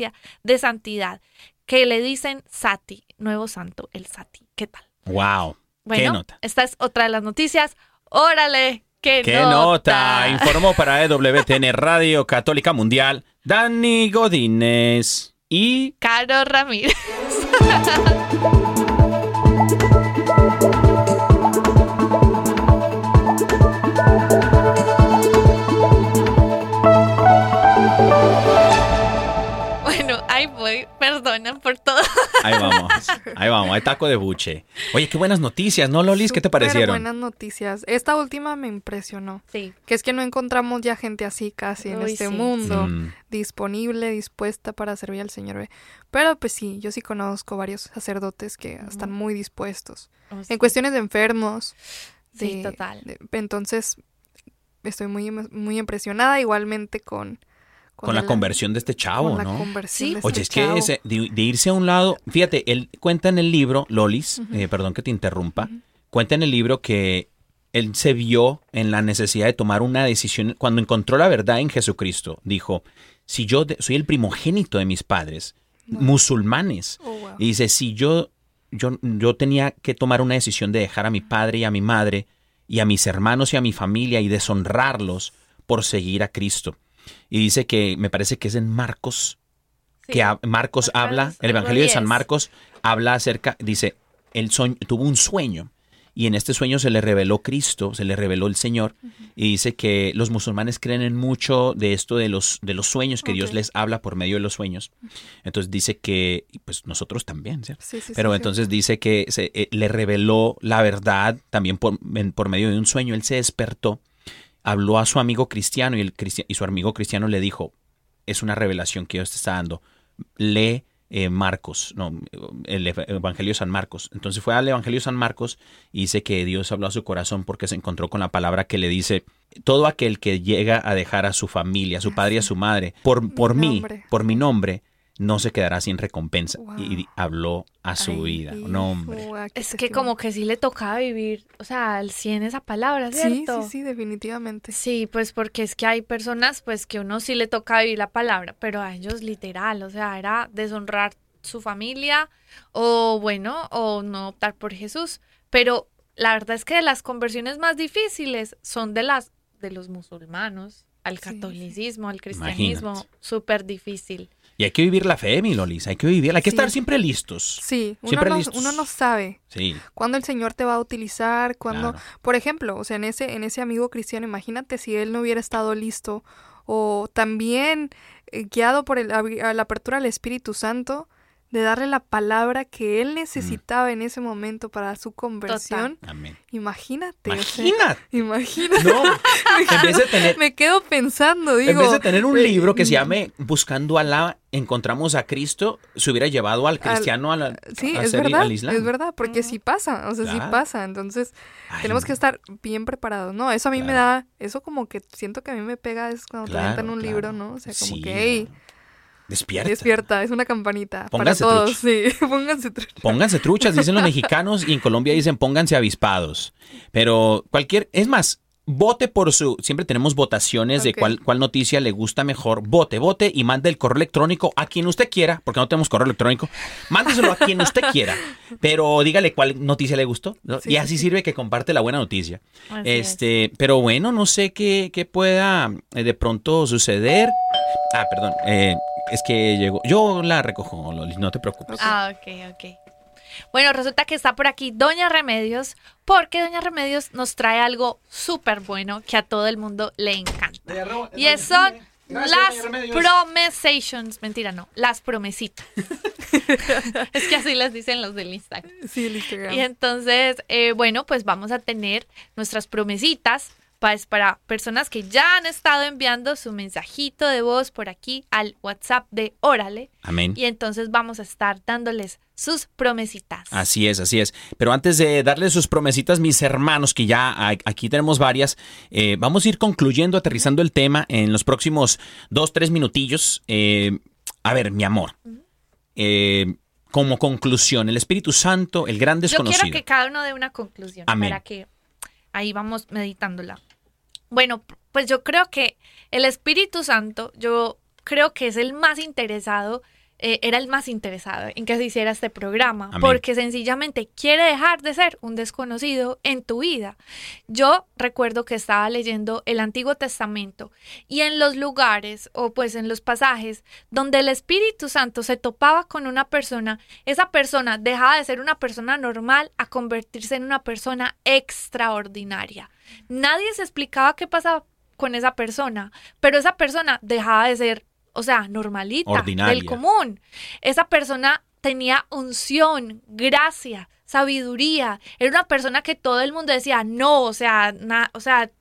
de santidad, que le dicen Sati, nuevo santo, el Sati. ¿Qué tal? ¡Wow! Bueno, ¿qué nota? Esta es otra de las noticias. ¡Órale! ¡Qué nota! Informó para EWTN Radio Católica Mundial Dani Godínez y Caro Ramírez. Perdonan por todo. Ahí vamos, hay taco de buche. Oye, qué buenas noticias, ¿no, Lolis? Súper, ¿qué te parecieron? Buenas noticias. Esta última me impresionó. Sí. Que es que no encontramos ya gente así casi en este mundo. Sí. Disponible, dispuesta para servir al Señor. Pero pues sí, yo sí conozco varios sacerdotes que están muy dispuestos. Oh, sí. En cuestiones de enfermos. Sí, total. Entonces, estoy muy, muy impresionada igualmente con la conversión de este chavo, ¿no? Sí. Oye, es que ese, de irse a un lado, fíjate, él cuenta en el libro, Lolis, perdón que te interrumpa, cuenta en el libro que él se vio en la necesidad de tomar una decisión cuando encontró la verdad en Jesucristo. Dijo, si yo soy el primogénito de mis padres, musulmanes, y dice, si yo tenía que tomar una decisión de dejar a mi padre y a mi madre y a mis hermanos y a mi familia y deshonrarlos por seguir a Cristo. Y dice que, me parece que es en Marcos, sí, que Marcos habla, el Evangelio de San Marcos habla acerca, dice, él tuvo un sueño y en este sueño se le reveló Cristo, se le reveló el Señor. Y dice que los musulmanes creen en mucho de esto de los sueños, que Dios les habla por medio de los sueños. Entonces dice que, pues nosotros también, ¿cierto? Sí, pero entonces dice que le reveló la verdad también por medio de un sueño, él se despertó. Habló a su amigo cristiano y su amigo cristiano le dijo, es una revelación que Dios te está dando, lee el Evangelio de San Marcos. Entonces fue al Evangelio de San Marcos y dice que Dios habló a su corazón porque se encontró con la palabra que le dice, todo aquel que llega a dejar a su familia, a su padre y a su madre, por mi nombre, no se quedará sin recompensa. Wow. Y habló a su vida. No, hombre. Es que como que sí le tocaba vivir, o sea, al 100 esa palabra, ¿cierto? Sí, definitivamente. Sí, pues porque es que hay personas pues que uno sí le toca vivir la palabra, pero a ellos literal, o sea, era deshonrar su familia o bueno, o no optar por Jesús. Pero la verdad es que de las conversiones más difíciles son de los musulmanos, al catolicismo, al cristianismo, súper difícil. Y hay que vivir la fe, mi Lolis, hay que vivirla, hay que estar siempre listos. Sí, uno no sabe cuándo el Señor te va a utilizar, cuándo, por ejemplo, o sea, en ese amigo cristiano, imagínate si él no hubiera estado listo o también guiado por la apertura al Espíritu Santo, de darle la palabra que él necesitaba en ese momento para su conversión. Amén. Imagínate. No, me quedo pensando, digo. En vez de tener un libro que se llame Buscando a Alá Encontramos a Cristo, se hubiera llevado al cristiano al Islam. Es verdad, porque sí pasa, sí pasa. Entonces, tenemos que estar bien preparados, ¿no? Eso a mí me da, eso como que siento que a mí me pega es cuando te inventan un libro, ¿no? O sea, como que, hey, Despierta, es una campanita. Pónganse para todos, pónganse truchas. Pónganse truchas, dicen los mexicanos, y en Colombia dicen pónganse avispados. Pero es más, vote por su... Siempre tenemos votaciones de cuál noticia le gusta mejor. Vote y mande el correo electrónico a quien usted quiera, porque no tenemos correo electrónico. Mándeselo a quien usted quiera, pero dígale cuál noticia le gustó, ¿no? Sí, y así sirve que comparte la buena noticia. Pero bueno, no sé qué pueda de pronto suceder. Ah, perdón, es que llegó. Yo la recojo, Loli, no te preocupes. Ah, ok. Bueno, resulta que está por aquí Doña Remedios, porque Doña Remedios nos trae algo súper bueno que a todo el mundo le encanta. Y son las promesitas. Es que así las dicen los del Instagram. Sí, el Instagram. Y entonces, bueno, pues vamos a tener nuestras promesitas para personas que ya han estado enviando su mensajito de voz por aquí al WhatsApp de Órale. Amén. Y entonces vamos a estar dándoles sus promesitas. Así es. Pero antes de darles sus promesitas, mis hermanos, que ya aquí tenemos varias, vamos a ir concluyendo, aterrizando el tema en los próximos 2-3 minutillos. A ver, mi amor, como conclusión, el Espíritu Santo, el gran desconocido. Yo quiero que cada uno dé una conclusión. Amén. Para que ahí vamos meditándola. Bueno, pues yo creo que el Espíritu Santo, yo creo que es el más interesado, era el más interesado en que se hiciera este programa. Amén. Porque sencillamente quiere dejar de ser un desconocido en tu vida. Yo recuerdo que estaba leyendo el Antiguo Testamento y en los lugares, o pues en los pasajes, donde el Espíritu Santo se topaba con una persona, esa persona dejaba de ser una persona normal a convertirse en una persona extraordinaria. Nadie se explicaba qué pasaba con esa persona, pero esa persona dejaba de ser, normalita, ordinaria, del común. Esa persona tenía unción, gracia, sabiduría. Era una persona que todo el mundo decía, no,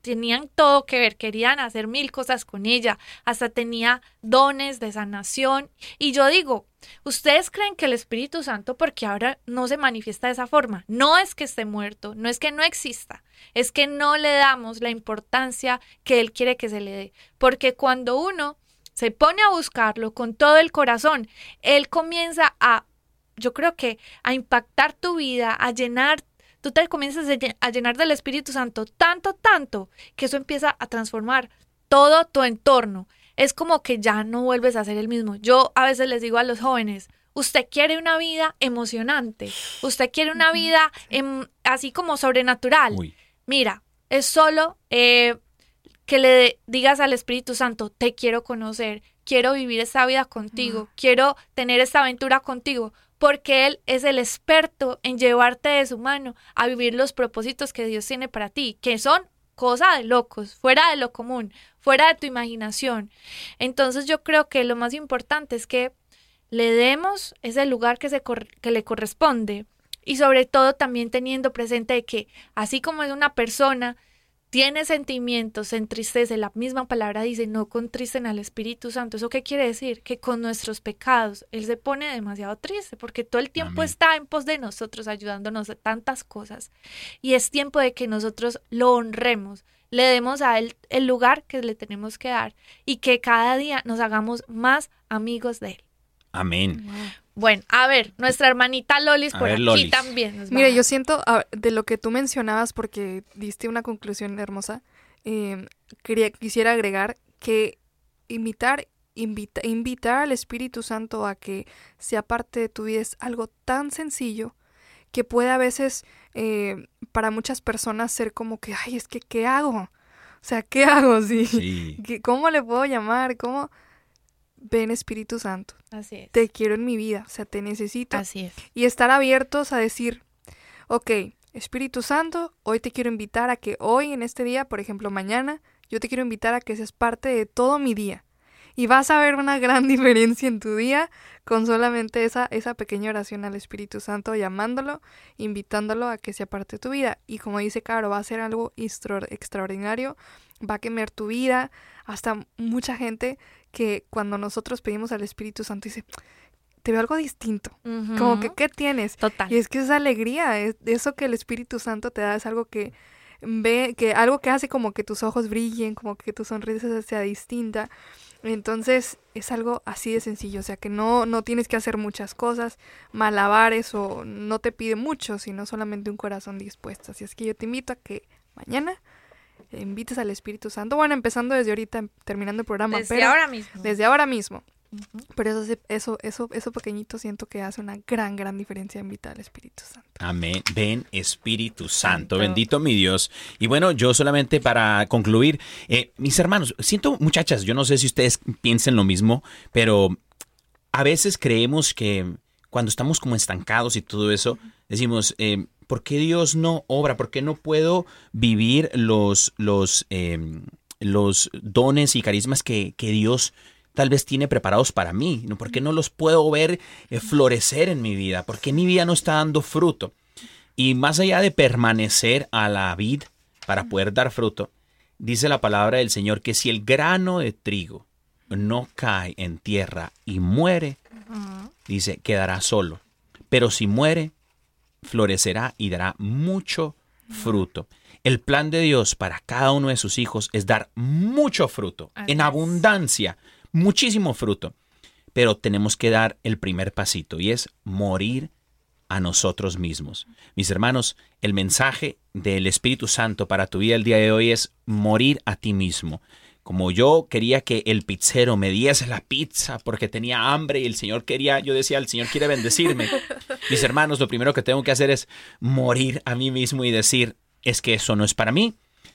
tenían todo que ver, querían hacer mil cosas con ella, hasta tenía dones de sanación. Y yo digo, ¿ustedes creen que el Espíritu Santo, porque ahora no se manifiesta de esa forma? No es que esté muerto, no es que no exista, es que no le damos la importancia que él quiere que se le dé. Porque cuando uno se pone a buscarlo con todo el corazón, él comienza a impactar tu vida, a llenar, tú te comienzas a llenar del Espíritu Santo tanto, que eso empieza a transformar todo tu entorno. Es como que ya no vuelves a ser el mismo. Yo a veces les digo a los jóvenes, usted quiere una vida emocionante, usted quiere una vida así como sobrenatural. Uy. Mira, es solo... que le digas al Espíritu Santo, te quiero conocer, quiero vivir esta vida contigo, quiero tener esta aventura contigo, porque Él es el experto en llevarte de su mano a vivir los propósitos que Dios tiene para ti, que son cosas de locos, fuera de lo común, fuera de tu imaginación. Entonces yo creo que lo más importante es que le demos ese lugar que le corresponde, y sobre todo también teniendo presente de que así como es una persona, tiene sentimientos, se entristece. La misma palabra dice, no contristen al Espíritu Santo. ¿Eso qué quiere decir? Que con nuestros pecados Él se pone demasiado triste, porque todo el tiempo está en pos de nosotros, ayudándonos a tantas cosas. Y es tiempo de que nosotros lo honremos, le demos a Él el lugar que le tenemos que dar y que cada día nos hagamos más amigos de Él. Amén. Bueno, a ver, nuestra hermanita Lolis por aquí también. Mira, yo siento, de lo que tú mencionabas, porque diste una conclusión hermosa, quisiera agregar que invitar al Espíritu Santo a que sea parte de tu vida es algo tan sencillo que puede a veces, para muchas personas ser como que, ay, es que ¿qué hago? ¿Qué hago? ¿Cómo le puedo llamar? Ven, Espíritu Santo. Así es. Te quiero en mi vida, te necesito. Así es. Y estar abiertos a decir, ok, Espíritu Santo, hoy te quiero invitar a que hoy, en este día, por ejemplo, mañana, yo te quiero invitar a que seas parte de todo mi día. y vas a ver una gran diferencia en tu día con solamente esa pequeña oración al Espíritu Santo, llamándolo, invitándolo a que sea parte de tu vida. Y como dice Caro, va a ser algo extraordinario, va a quemar tu vida. Hasta mucha gente que cuando nosotros pedimos al Espíritu Santo dice, te veo algo distinto, uh-huh, como que ¿qué tienes? Total. Y es que esa alegría, eso que el Espíritu Santo te da es algo que ve, que algo que hace como que tus ojos brillen, como que tu sonrisa sea distinta. Entonces es algo así de sencillo, o sea que no tienes que hacer muchas cosas, malabares, o no te pide mucho, sino solamente un corazón dispuesto. Así es que yo te invito a que mañana invites al Espíritu Santo, bueno, empezando desde ahorita, terminando el programa. Desde ahora mismo. Uh-huh. Pero eso pequeñito siento que hace una gran diferencia en vida al Espíritu Santo. Amén. Ven, Espíritu Santo, bendito mi Dios. Y bueno, yo solamente para concluir, mis hermanos, siento, muchachas, yo no sé si ustedes piensen lo mismo, pero a veces creemos que cuando estamos como estancados y todo eso, decimos, ¿por qué Dios no obra? ¿Por qué no puedo vivir los dones y carismas que Dios tal vez tiene preparados para mí? ¿No? ¿Por qué no los puedo ver florecer en mi vida? ¿Por qué mi vida no está dando fruto? Y más allá de permanecer a la vid para poder dar fruto, dice la palabra del Señor que si el grano de trigo no cae en tierra y muere, dice, quedará solo. Pero si muere, florecerá y dará mucho fruto. El plan de Dios para cada uno de sus hijos es dar mucho fruto, en abundancia, muchísimo fruto, pero tenemos que dar el primer pasito y es morir a nosotros mismos. Mis hermanos, el mensaje del Espíritu Santo para tu vida el día de hoy es morir a ti mismo. Como yo quería que el pizzero me diese la pizza porque tenía hambre y el Señor quería, yo decía, el Señor quiere bendecirme. Mis hermanos, lo primero que tengo que hacer es morir a mí mismo y decir, es que eso no es para mí.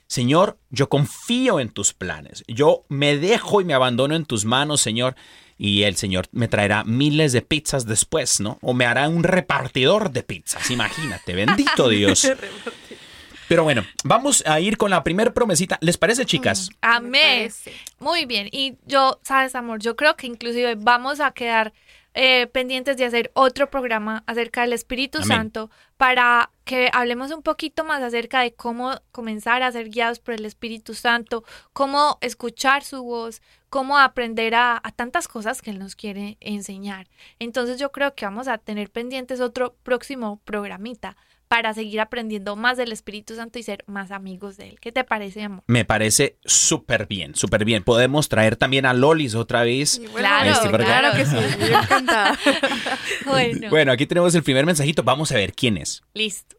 Señor, yo confío en tus planes. Yo me dejo y me abandono en tus manos, Señor. Y el Señor me traerá miles de pizzas después, ¿no? O me hará un repartidor de pizzas, imagínate. Bendito Dios. Pero bueno, vamos a ir con la primer promesita. ¿Les parece, chicas? Amén. Muy bien. Y yo, sabes, amor, yo creo que inclusive vamos a quedar pendientes de hacer otro programa acerca del Espíritu Santo para que hablemos un poquito más acerca de cómo comenzar a ser guiados por el Espíritu Santo, cómo escuchar su voz, cómo aprender a tantas cosas que Él nos quiere enseñar. Entonces yo creo que vamos a tener pendientes otro próximo programita para seguir aprendiendo más del Espíritu Santo y ser más amigos de Él. ¿Qué te parece, amor? Me parece súper bien, súper bien. Podemos traer también a Lolis otra vez. Bueno, claro que sí, me encanta. Bueno, aquí tenemos el primer mensajito. Vamos a ver quién es. Listo.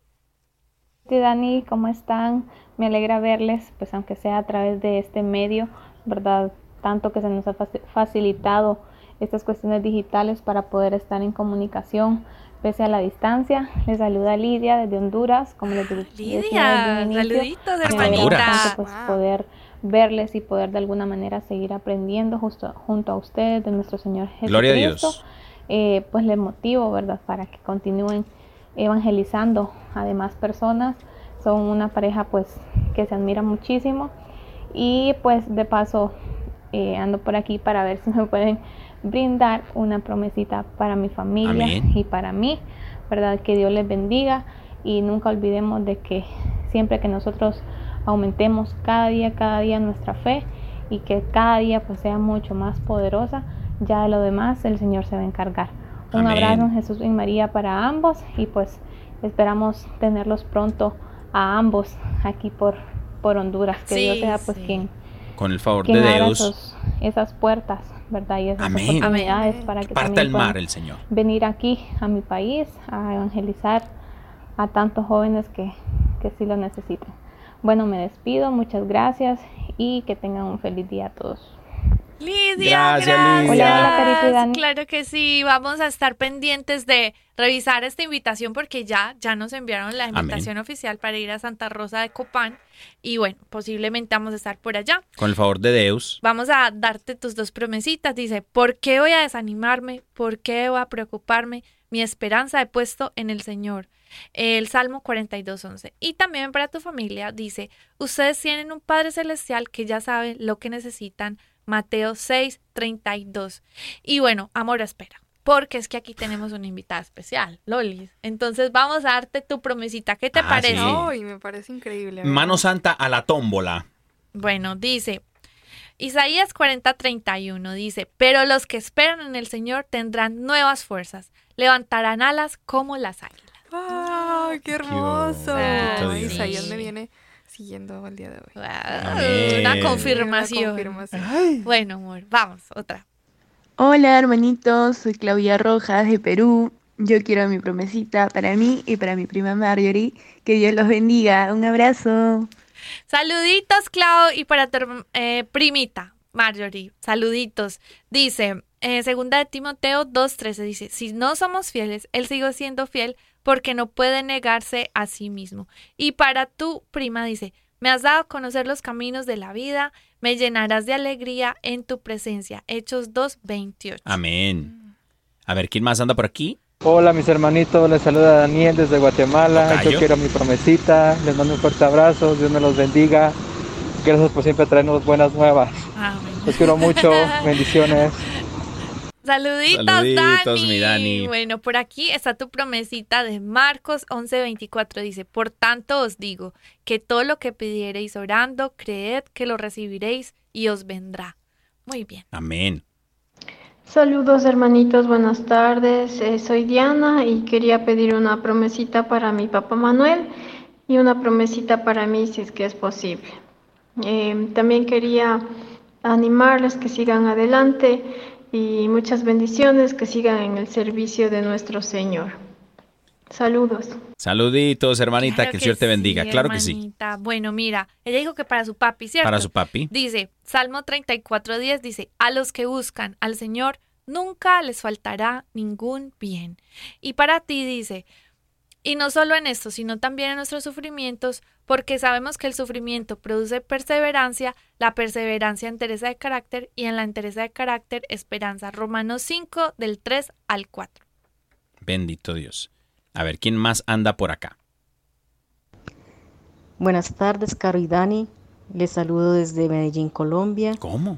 Dani, ¿cómo están? Me alegra verles, pues aunque sea a través de este medio, ¿verdad? Tanto que se nos ha facilitado estas cuestiones digitales para poder estar en comunicación pese a la distancia. Les saluda Lidia desde Honduras, como les dije. Lidia, saluditos desde Honduras. Pues poder verles y poder de alguna manera seguir aprendiendo junto a ustedes de nuestro Señor Jesucristo. Gloria a Dios. Pues les motivo, ¿verdad?, para que continúen evangelizando a demás personas. Son una pareja pues que se admira muchísimo. Y pues de paso ando por aquí para ver si me pueden brindar una promesita para mi familia. Amén. Y para mí, ¿verdad? Que Dios les bendiga y nunca olvidemos de que siempre que nosotros aumentemos cada día nuestra fe y que cada día pues sea mucho más poderosa, ya de lo demás el Señor se va a encargar. Un Amén. Abrazo en Jesús y María para ambos y pues esperamos tenerlos pronto a ambos aquí por Honduras, que sí, Dios sea pues sí, quien con el favor de Dios esas puertas, ¿verdad? Y esas Amén. Oportunidades Amén. Para que parta el mar el Señor. Venir aquí a mi país a evangelizar a tantos jóvenes que sí lo necesitan. Bueno, me despido, muchas gracias y que tengan un feliz día a todos. Lidia, gracias. Hola, claro que sí, vamos a estar pendientes de revisar esta invitación porque ya nos enviaron la invitación Amén. Oficial para ir a Santa Rosa de Copán y bueno, posiblemente vamos a estar por allá. Con el favor de Dios. Vamos a darte tus dos promesitas, dice, ¿por qué voy a desanimarme? ¿Por qué voy a preocuparme? Mi esperanza he puesto en el Señor. El Salmo 42:11. Y también para tu familia dice, ustedes tienen un Padre Celestial que ya sabe lo que necesitan Mateo 6, 32. Y bueno, amor, espera, porque es que aquí tenemos una invitada especial, Lolis. Entonces vamos a darte tu promesita. ¿Qué te parece? Ay, sí. Me parece increíble. Mano santa a la tómbola. Bueno, dice... Isaías 40:31 dice: pero los que esperan en el Señor tendrán nuevas fuerzas, levantarán alas como las águilas. ¡Wow! ¡Qué hermoso! Ay, Isaías me viene siguiendo al día de hoy. Wow. Una confirmación. Una confirmación. Bueno, amor, vamos, otra. Hola, hermanitos, soy Claudia Rojas de Perú. Yo quiero mi promesita para mí y para mi prima Marjorie. Que Dios los bendiga. Un abrazo. Saluditos, Clau, y para tu primita, Marjorie, saluditos. Dice, segunda de Timoteo 2:13, dice: si no somos fieles, él sigue siendo fiel porque no puede negarse a sí mismo. Y para tu prima dice: me has dado a conocer los caminos de la vida, me llenarás de alegría en tu presencia. Hechos 2:28. Amén. A ver, ¿quién más anda por aquí? Hola, mis hermanitos, les saluda Daniel desde Guatemala. Tocayo. Yo quiero mi promesita, les mando un fuerte abrazo, Dios me los bendiga. Gracias por siempre traernos buenas nuevas. Amén. Los quiero mucho, bendiciones. Saluditos, Dani. Mi Dani. Bueno, por aquí está tu promesita de Marcos 11:24, dice: por tanto os digo que todo lo que pidiereis orando, creed que lo recibiréis y os vendrá. Muy bien. Amén. Saludos, hermanitos, buenas tardes, soy Diana y quería pedir una promesita para mi papá Manuel y una promesita para mí, si es que es posible. También quería animarles que sigan adelante y muchas bendiciones, que sigan en el servicio de nuestro Señor. Saludos. Saluditos, hermanita, claro que el Señor te bendiga, sí, claro hermanita. Que sí. Bueno, mira, ella dijo que para su papi, ¿cierto? Para su papi. Dice, Salmo 34:10 dice: a los que buscan al Señor nunca les faltará ningún bien. Y para ti dice: y no solo en esto, sino también en nuestros sufrimientos, porque sabemos que el sufrimiento produce perseverancia, la perseverancia entereza de carácter, y en la entereza de carácter, esperanza. Romanos 5, del 3 al 4. Bendito Dios. A ver, ¿quién más anda por acá? Buenas tardes, Caro y Dani. Les saludo desde Medellín, Colombia. ¿Cómo?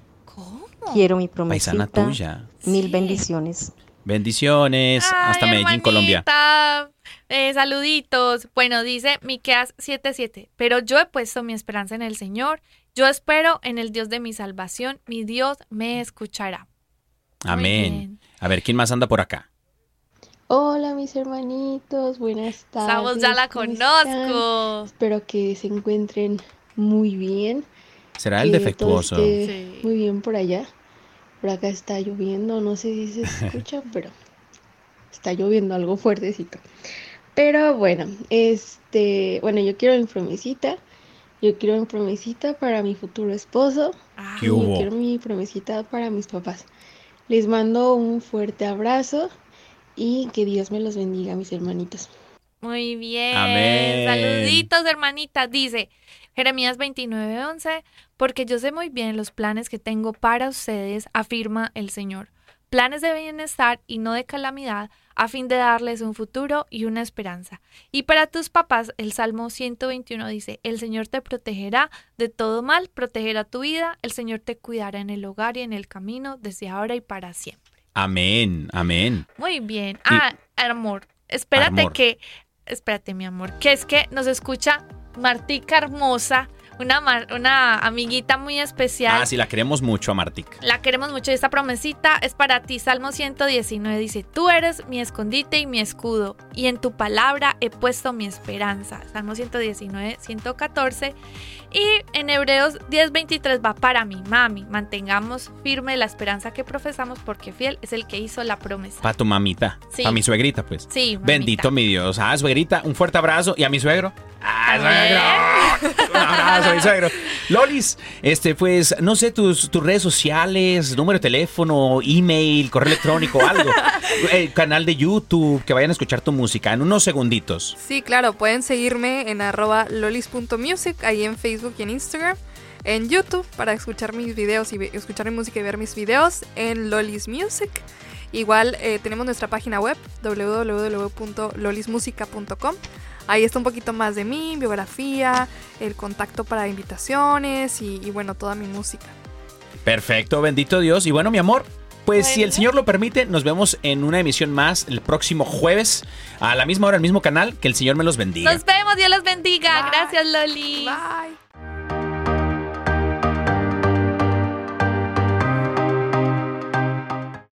Quiero mi promesita. Paisana tuya. Mil bendiciones. Bendiciones. Ay, hasta Medellín, hermanita. Colombia. Saluditos. Bueno, dice Miqueas 7:7. Pero yo he puesto mi esperanza en el Señor. Yo espero en el Dios de mi salvación. Mi Dios me escuchará. Amén. A ver, ¿quién más anda por acá? Hola, mis hermanitos, buenas tardes. Sabos, ya la conozco. Espero que se encuentren muy bien. Será el defectuoso. Sí. Muy bien por allá. Por acá está lloviendo, no sé si se escucha, pero está lloviendo algo fuertecito. Pero bueno, yo quiero mi promesita. Yo quiero mi promesita para mi futuro esposo. Ah, y yo quiero mi promesita para mis papás. Les mando un fuerte abrazo. Y que Dios me los bendiga, mis hermanitos. Muy bien. Amén. Saluditos, hermanitas. Dice Jeremías 29:11, porque yo sé muy bien los planes que tengo para ustedes, afirma el Señor. Planes de bienestar y no de calamidad, a fin de darles un futuro y una esperanza. Y para tus papás, el Salmo 121 dice: el Señor te protegerá de todo mal, protegerá tu vida, el Señor te cuidará en el hogar y en el camino, desde ahora y para siempre. Amén, amén. Muy bien. Amor, espérate, mi amor, que es que nos escucha Martica hermosa, una amiguita muy especial. Ah, sí, la queremos mucho a Martica. La queremos mucho y esta promesita es para ti. Salmo 119 dice: tú eres mi escondite y mi escudo, y en tu palabra he puesto mi esperanza. Salmo 119, 114. Y en Hebreos 10:23 va para mi mami: mantengamos firme la esperanza que profesamos, porque fiel es el que hizo la promesa. Para tu mamita, sí. Para mi suegrita, pues. Sí, mamita. Bendito mi Dios. Ah, suegrita, un fuerte abrazo. Y a mi suegro. ¡Ah, suegro! Un abrazo, mi suegro. Lolis, pues, no sé, tus redes sociales, número de teléfono, email, correo electrónico, algo. Canal de YouTube, que vayan a escuchar tu música en unos segunditos. Sí, claro, pueden seguirme en @lolis.music, ahí en Facebook y en Instagram, en YouTube para escuchar mis videos y escuchar mi música y ver mis videos en Lolis Music. Igual tenemos nuestra página web www.lolismusica.com. Ahí está un poquito más de mí, biografía, el contacto para invitaciones y bueno, toda mi música. Perfecto, bendito Dios. Y bueno, mi amor, pues bueno, si el Señor lo permite, nos vemos en una emisión más el próximo jueves a la misma hora, el mismo canal. Que el Señor me los bendiga. Nos vemos, Dios los bendiga. Bye. Gracias, Loli. Bye.